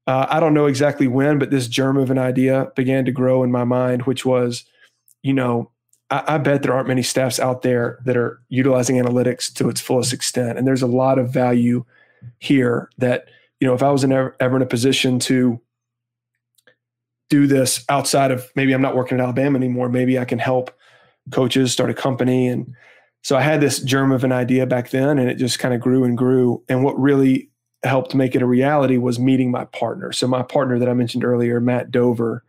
uh, I don't know exactly when, but this germ of an idea began to grow in my mind, which was, you know, I bet there aren't many staffs out there that are utilizing analytics to its fullest extent. And there's a lot of value here that, you know, if I was in ever, ever in a position to do this outside of, maybe I'm not working at Alabama anymore, maybe I can help coaches start a company. And so I had this germ of an idea back then, and it just kind of grew and grew. And what really helped make it a reality was meeting my partner. So my partner that I mentioned earlier, Matt Dover,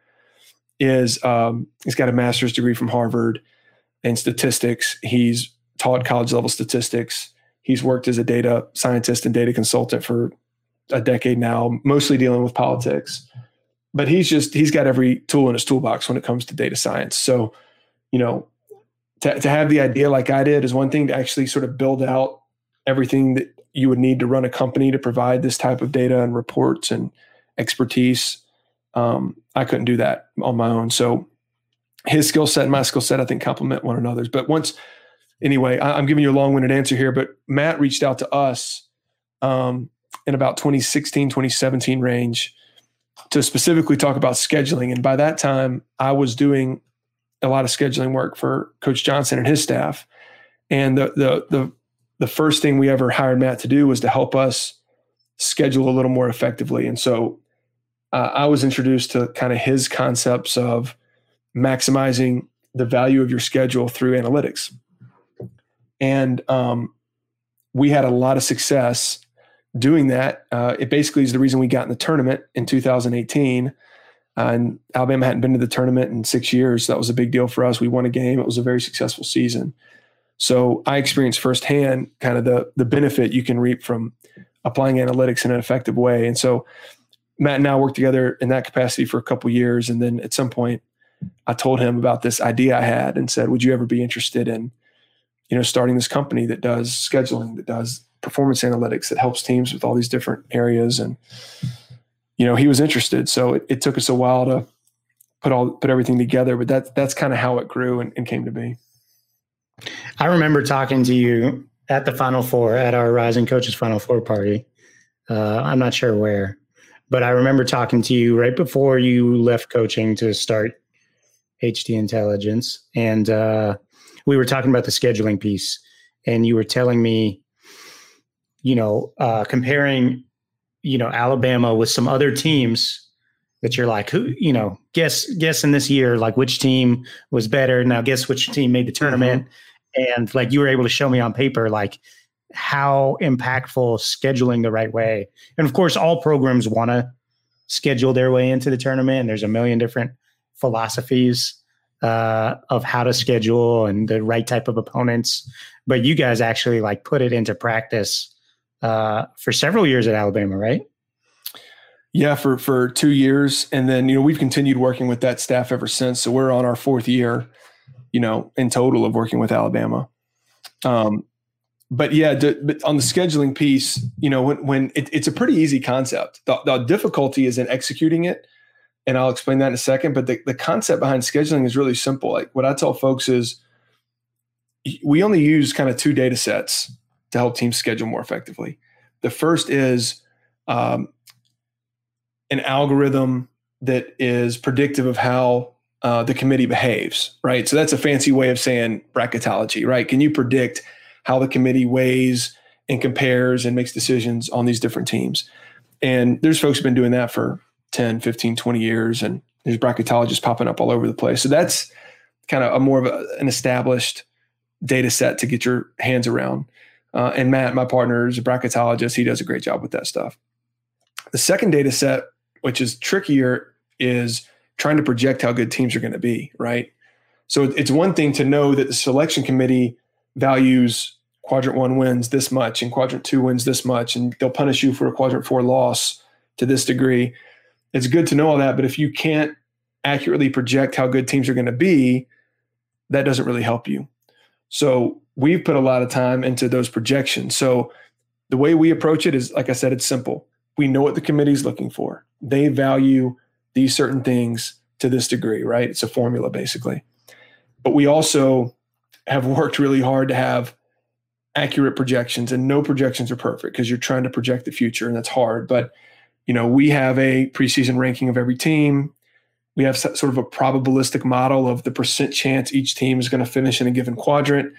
is um, he's got a master's degree from Harvard in statistics. He's taught college level statistics. He's worked as a data scientist and data consultant for a decade now, mostly dealing with politics. But he's just, he's got every tool in his toolbox when it comes to data science. So, you know, to, to have the idea like I did is one thing. To actually sort of build out everything that you would need to run a company to provide this type of data and reports and expertise, um, I couldn't do that on my own. So his skill set and my skill set, I think, complement one another's. But once, anyway, I, I'm giving you a long-winded answer here, but Matt reached out to us um, in about twenty sixteen, twenty seventeen range to specifically talk about scheduling. And by that time, I was doing a lot of scheduling work for Coach Johnson and his staff. And the the the, the first thing we ever hired Matt to do was to help us schedule a little more effectively. And so Uh, I was introduced to kind of his concepts of maximizing the value of your schedule through analytics. And um, we had a lot of success doing that. Uh, it basically is the reason we got in the tournament in two thousand eighteen. Uh, and Alabama hadn't been to the tournament in six years. So that was a big deal for us. We won a game. It was a very successful season. So I experienced firsthand kind of the the benefit you can reap from applying analytics in an effective way. And so Matt and I worked together in that capacity for a couple of years. And then at some point I told him about this idea I had and said, would you ever be interested in, you know, starting this company that does scheduling, that does performance analytics, that helps teams with all these different areas? And, you know, he was interested. So it, it took us a while to put all, put everything together, but that, that's kind of how it grew and, and came to be. I remember talking to you at the Final Four, at our Rising Coaches Final Four party. Uh, I'm not sure where. But I remember talking to you right before you left coaching to start H D Intelligence. And uh, we were talking about the scheduling piece. And you were telling me, you know, uh, comparing, you know, Alabama with some other teams that you're like, who, you know, guess, guess in this year, like which team was better. Now guess which team made the tournament. Mm-hmm. And like you were able to show me on paper, like, how impactful scheduling the right way. And of course, all programs want to schedule their way into the tournament. And there's a million different philosophies uh, of how to schedule and the right type of opponents. But you guys actually like put it into practice uh, for several years at Alabama, right? Yeah, for, for two years. And then, you know, we've continued working with that staff ever since. So we're on our fourth year, you know, in total of working with Alabama. Um, but yeah, d- but on the scheduling piece, you know, when, when it, it's a pretty easy concept, the, the difficulty is in executing it. And I'll explain that in a second, but the, the concept behind scheduling is really simple. Like what I tell folks is we only use kind of two data sets to help teams schedule more effectively. The first is, um, an algorithm that is predictive of how uh, the committee behaves, right? So that's a fancy way of saying bracketology, right? Can you predict how the committee weighs and compares and makes decisions on these different teams? And there's folks who've been doing that for ten, fifteen, twenty years, and there's bracketologists popping up all over the place. So that's kind of a more of a, an established data set to get your hands around. Uh, and Matt, my partner, is a bracketologist. He does a great job with that stuff. The second data set, which is trickier, is trying to project how good teams are going to be, right? So it's one thing to know that the selection committee values quadrant one wins this much and quadrant two wins this much, and they'll punish you for a quadrant four loss to this degree. It's good to know all that, but if you can't accurately project how good teams are going to be, that doesn't really help you. So we've put a lot of time into those projections. So the way we approach it is, like I said, it's simple. We know what the committee's looking for. They value these certain things to this degree, right? It's a formula basically. But we also have worked really hard to have accurate projections, and no projections are perfect because you're trying to project the future and that's hard. But, you know, we have a preseason ranking of every team. We have sort of a probabilistic model of the percent chance each team is going to finish in a given quadrant,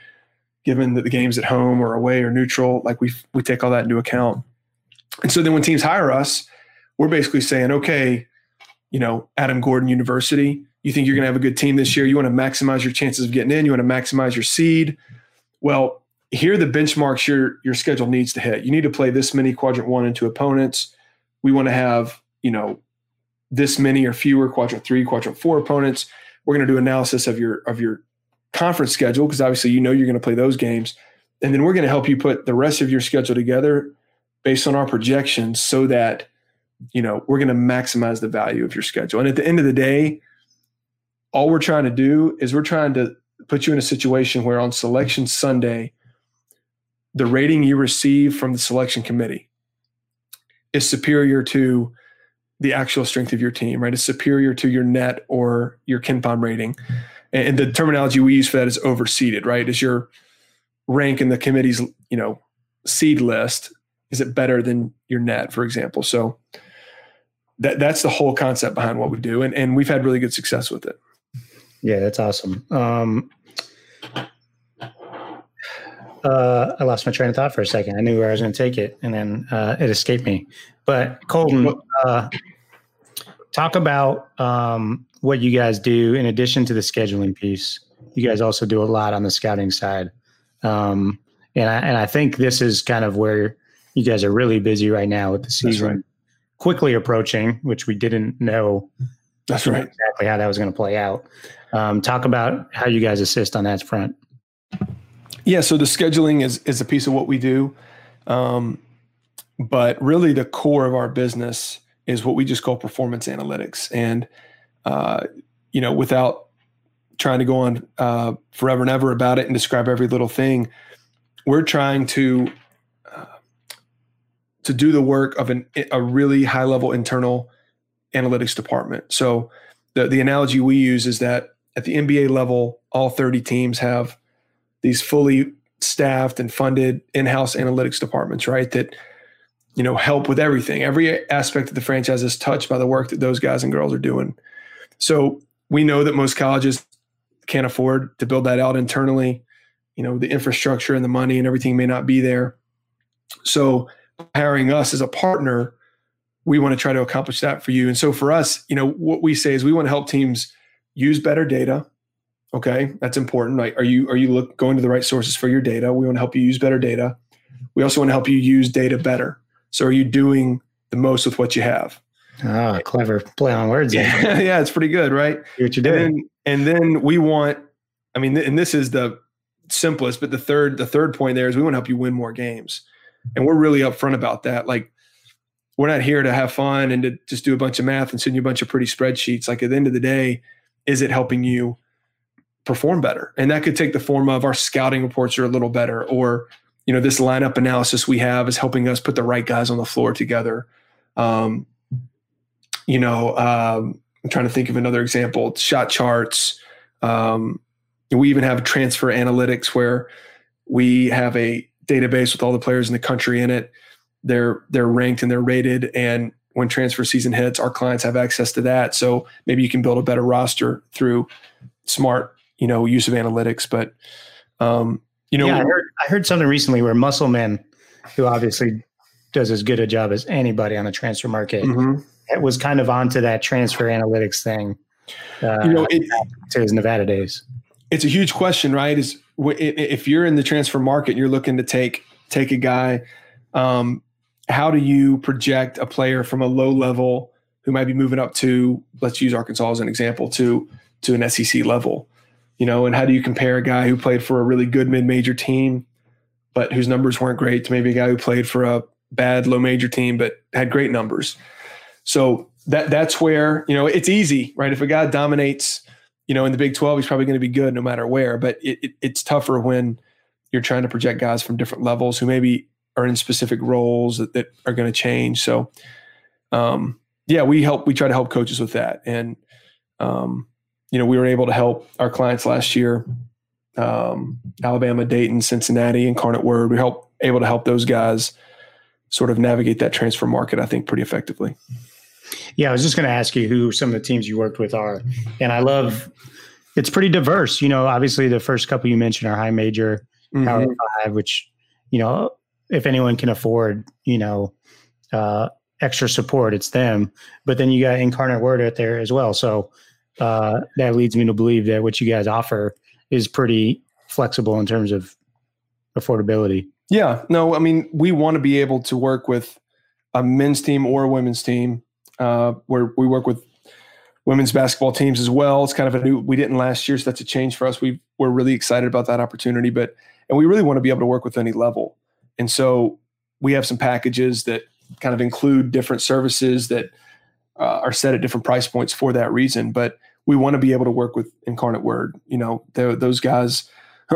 given that the game's at home or away or neutral. Like we we take all that into account. And so then when teams hire us, we're basically saying, okay, you know, Adam Gordon University, you think you're going to have a good team this year. You want to maximize your chances of getting in. You want to maximize your seed. Well, here are the benchmarks your, your schedule needs to hit. You need to play this many quadrant one and two opponents. We want to have, you know, this many or fewer quadrant three, quadrant four opponents. We're going to do analysis of your, of your conference schedule, because obviously, you know, you're going to play those games. And then we're going to help you put the rest of your schedule together based on our projections so that, you know, we're going to maximize the value of your schedule. And at the end of the day, all we're trying to do is we're trying to put you in a situation where on Selection Sunday, the rating you receive from the selection committee is superior to the actual strength of your team, right? It's superior to your net or your KenPom rating. And the terminology we use for that is overseeded, right? Is your rank in the committee's, you know, seed list, is it better than your net, for example? So that that's the whole concept behind what we do. And, and we've had really good success with it. Yeah, that's awesome. Um, uh, I lost my train of thought for a second. I knew where I was going to take it, and then uh, it escaped me. But Colton, uh, talk about um, what you guys do in addition to the scheduling piece. You guys also do a lot on the scouting side. Um, and I, and I think this is kind of where you guys are really busy right now with the season right. quickly approaching, which we didn't know That's right. exactly how that was going to play out. Um, talk about how you guys assist on that front. Yeah, so the scheduling is is a piece of what we do. Um, but really the core of our business is what we just call performance analytics. And, uh, you know, without trying to go on uh, forever and ever about it and describe every little thing, we're trying to – to do the work of an, a really high-level internal analytics department. So the, the analogy we use is that at the N B A level, all thirty teams have these fully staffed and funded in-house analytics departments, right, that, you know, help with everything. Every aspect of the franchise is touched by the work that those guys and girls are doing. So we know that most colleges can't afford to build that out internally. You know, the infrastructure and the money and everything may not be there. So hiring us as a partner, we want to try to accomplish that for you. And so for us, you know, what we say is we want to help teams use better data. Okay, that's important. Like, are you are you look, going to the right sources for your data? We want to help you use better data. We also want to help you use data better. So are you doing the most with what you have? Ah, clever play on words. Yeah, yeah, it's pretty good, right? See what you're doing. And then, and then we want, I mean, and this is the simplest, but the third the third point there is we want to help you win more games. And we're really upfront about that. Like, we're not here to have fun and to just do a bunch of math and send you a bunch of pretty spreadsheets. Like, at the end of the day, is it helping you perform better? And that could take the form of our scouting reports are a little better, or, you know, this lineup analysis we have is helping us put the right guys on the floor together. Um, you know, um, I'm trying to think of another example, shot charts. Um, we even have transfer analytics where we have a database with all the players in the country in it. They're they're ranked and they're rated. And when transfer season hits, our clients have access to that. So maybe you can build a better roster through smart, you know, use of analytics. But, um, you know, yeah, I, heard, I heard something recently where Musselman, who obviously does as good a job as anybody on the transfer market, mm-hmm. it was kind of onto that transfer analytics thing. Uh, you know, it, to his Nevada days. It's a huge question, right? Is w- if you're in the transfer market, and you're looking to take take a guy. Um, how do you project a player from a low level who might be moving up to, let's use Arkansas as an example, to to an S E C level, you know, and how do you compare a guy who played for a really good mid-major team, but whose numbers weren't great, to maybe a guy who played for a bad low major team, but had great numbers. So that that's where, you know, it's easy, right? If a guy dominates, you know, in the Big twelve, he's probably going to be good no matter where, but it, it, it's tougher when you're trying to project guys from different levels who maybe are in specific roles that, that are going to change. So, um, yeah, we help, we try to help coaches with that. And, um, you know, we were able to help our clients last year, um, Alabama, Dayton, Cincinnati, Incarnate Word. We help able to help those guys sort of navigate that transfer market, I think, pretty effectively. Yeah. I was just going to ask you who some of the teams you worked with are, and I love, it's pretty diverse. You know, obviously the first couple you mentioned are high major, mm-hmm. Power Five, which, you know, if anyone can afford, you know, uh, extra support, it's them. But then you got Incarnate Word out there as well. So uh, that leads me to believe that what you guys offer is pretty flexible in terms of affordability. Yeah, no, I mean, we want to be able to work with a men's team or a women's team, uh, where we work with women's basketball teams as well. It's kind of a new, we didn't last year, so that's a change for us. We we're really excited about that opportunity, but, and we really want to be able to work with any level. And so we have some packages that kind of include different services that uh, are set at different price points for that reason. But we want to be able to work with Incarnate Word. You know, those guys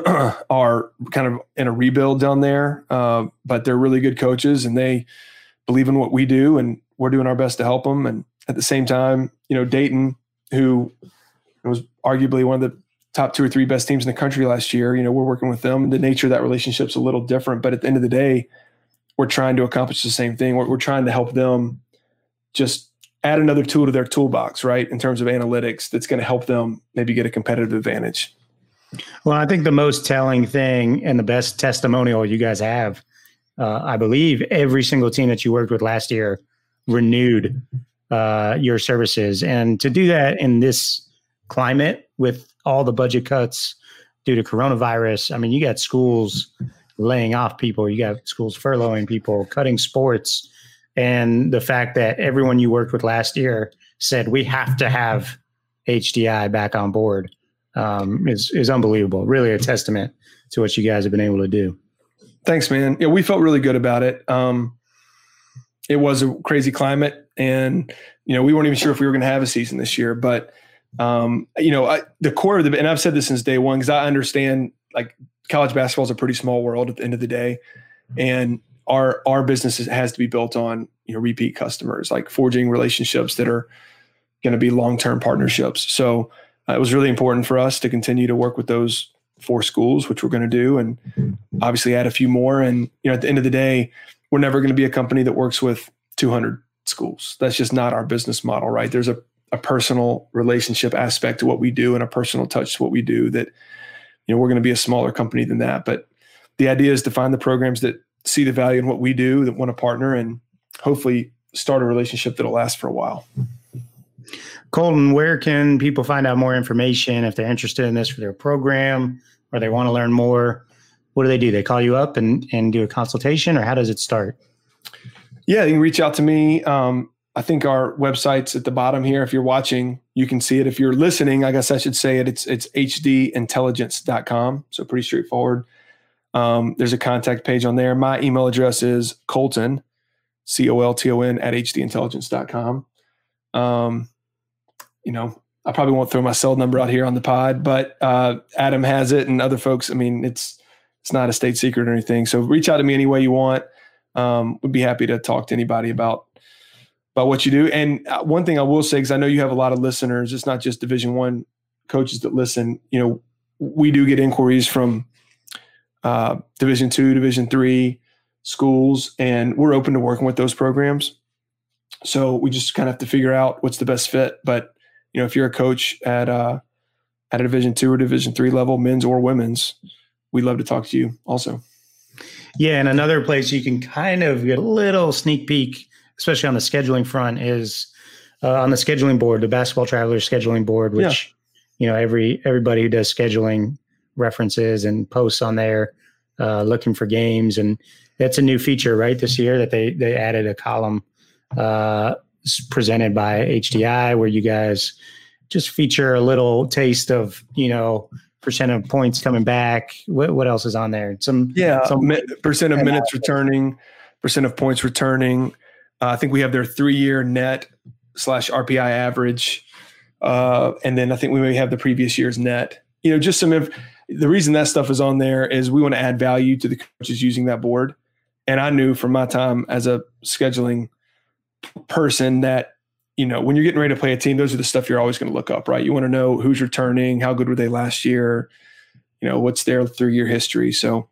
are kind of in a rebuild down there, uh, but they're really good coaches and they believe in what we do, and we're doing our best to help them. And at the same time, you know, Dayton, who was arguably one of the top two or three best teams in the country last year, you know, we're working with them. The nature of that relationship's a little different, but at the end of the day, we're trying to accomplish the same thing. We're, we're trying to help them just add another tool to their toolbox, right? In terms of analytics, that's going to help them maybe get a competitive advantage. Well, I think the most telling thing and the best testimonial you guys have, uh, I believe every single team that you worked with last year renewed uh, your services. And to do that in this climate with all the budget cuts due to coronavirus, I mean, you got schools laying off people, you got schools furloughing people, cutting sports. And the fact that everyone you worked with last year said, we have to have H D I back on board, um, is, is unbelievable. Really a testament to what you guys have been able to do. Thanks, man. Yeah, we felt really good about it. Um, it was a crazy climate, and, you know, we weren't even sure if we were going to have a season this year, but Um, you know, I, the core of the, and I've said this since day one, because I understand, like, college basketball is a pretty small world at the end of the day. And our, our business has to be built on, you know, repeat customers, like forging relationships that are going to be long-term partnerships. So uh, it was really important for us to continue to work with those four schools, which we're going to do, and obviously add a few more. And, you know, at the end of the day, we're never going to be a company that works with two hundred schools. That's just not our business model, right? There's a a personal relationship aspect to what we do and a personal touch to what we do, that, you know, we're going to be a smaller company than that. But the idea is to find the programs that see the value in what we do, that want to partner, and hopefully start a relationship that'll last for a while. Colton, where can people find out more information if they're interested in this for their program or they want to learn more? What do they do? They call you up and, and do a consultation, or how does it start? Yeah, you can reach out to me. Um, I think our website's at the bottom here. If you're watching, you can see it. If you're listening, I guess I should say it. It's it's H D intelligence dot com. So pretty straightforward. Um, there's a contact page on there. My email address is Colton, C O L T O N at H D intelligence dot com. Um, you know, I probably won't throw my cell number out here on the pod, but uh, Adam has it and other folks. I mean, it's it's not a state secret or anything. So reach out to me any way you want. Um, would be happy to talk to anybody about about what you do. And one thing I will say, because I know you have a lot of listeners, it's not just Division I coaches that listen. You know, we do get inquiries from uh, Division two, Division three schools, and we're open to working with those programs. So we just kind of have to figure out what's the best fit. But you know, if you're a coach at uh, at a Division two or Division three level, men's or women's, we'd love to talk to you also. Yeah, and another place you can kind of get a little sneak peek, especially on the scheduling front, is uh, on the scheduling board, the Basketball Travelers scheduling board, which yeah. you know every everybody who does scheduling references and posts on there, uh, looking for games, and that's a new feature right this year that they they added a column uh, presented by H D I where you guys just feature a little taste of you know. percent of points coming back. What what else is on there? Some yeah, some mi- percent of minutes returning, percent of points returning. Uh, I think we have their three-year net slash R P I average, uh, and then I think we may have the previous year's net. You know, just some. Inf- the reason that stuff is on there is we want to add value to the coaches using that board. And I knew from my time as a scheduling person that you know, when you're getting ready to play a team, those are the stuff you're always going to look up, right? You want to know who's returning, how good were they last year, you know, what's their three-year history. So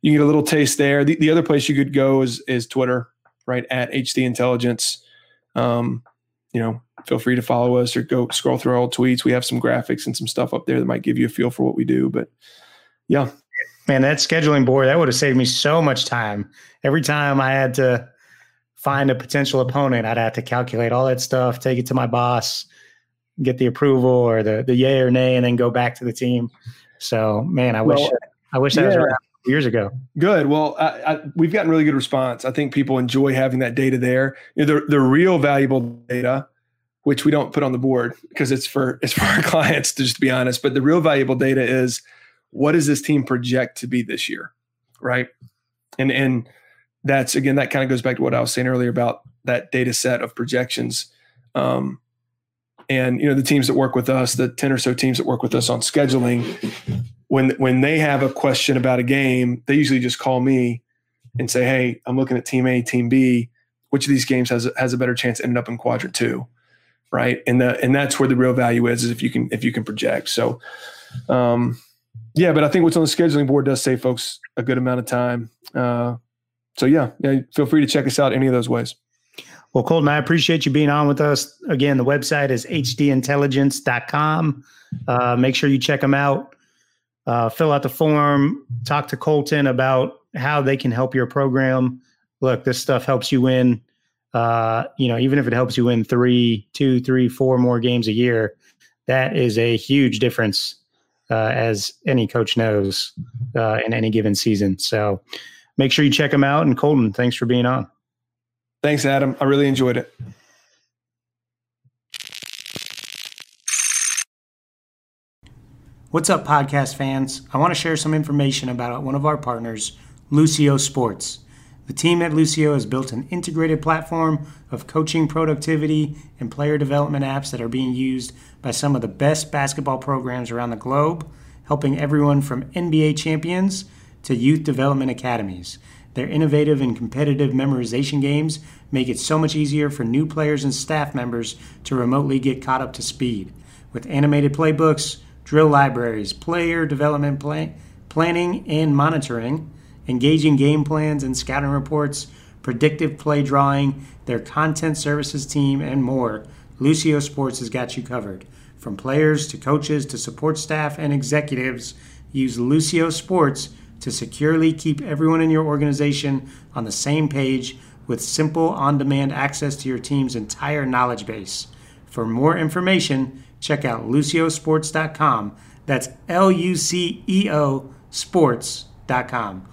you get a little taste there. The, the other place you could go is is Twitter, right, at H D Intelligence. Um, you know, feel free to follow us or go scroll through our old tweets. We have some graphics and some stuff up there that might give you a feel for what we do. But, yeah. Man, that scheduling board, that would have saved me so much time. Every time I had to – find a potential opponent, I'd have to calculate all that stuff, take it to my boss, get the approval or the the yay or nay, and then go back to the team. So, man, I well, wish I wish that yeah. was around years ago. Good. Well, I, I, we've gotten really good response. I think people enjoy having that data there. You know, the the real valuable data, which we don't put on the board because it's for it's for our clients, to just be honest. But the real valuable data is what does this team project to be this year, right? And and. That's, again, that kind of goes back to what I was saying earlier about that data set of projections. Um, and, you know, the teams that work with us, the ten or so teams that work with us on scheduling, when when they have a question about a game, they usually just call me and say, hey, I'm looking at team A, team B. Which of these games has has a better chance to end up in quadrant two, right? And the and that's where the real value is, is if you can if you can project. So, um, yeah, but I think what's on the scheduling board does save folks a good amount of time. Uh So, yeah, yeah, feel free to check us out any of those ways. Well, Colton, I appreciate you being on with us. Again, the website is H D intelligence dot com. Uh, make sure you check them out. Uh, fill out the form. Talk to Colton about how they can help your program. Look, this stuff helps you win, uh, you know, even if it helps you win three, two, three, four more games a year. That is a huge difference, uh, as any coach knows, uh, in any given season. So, make sure you check them out. And Colton, thanks for being on. Thanks, Adam. I really enjoyed it. What's up, podcast fans? I want to share some information about one of our partners, Lucio Sports. The team at Lucio has built an integrated platform of coaching, productivity, and player development apps that are being used by some of the best basketball programs around the globe, helping everyone from N B A champions to youth development academies. Their innovative and competitive memorization games make it so much easier for new players and staff members to remotely get caught up to speed. With animated playbooks, drill libraries, player development plan- planning and monitoring, engaging game plans and scouting reports, predictive play drawing, their content services team, and more, Lucio Sports has got you covered. From players to coaches to support staff and executives, use Lucio Sports to securely keep everyone in your organization on the same page with simple on-demand access to your team's entire knowledge base. For more information, check out lucio sports dot com. That's L U C E O sports dot com.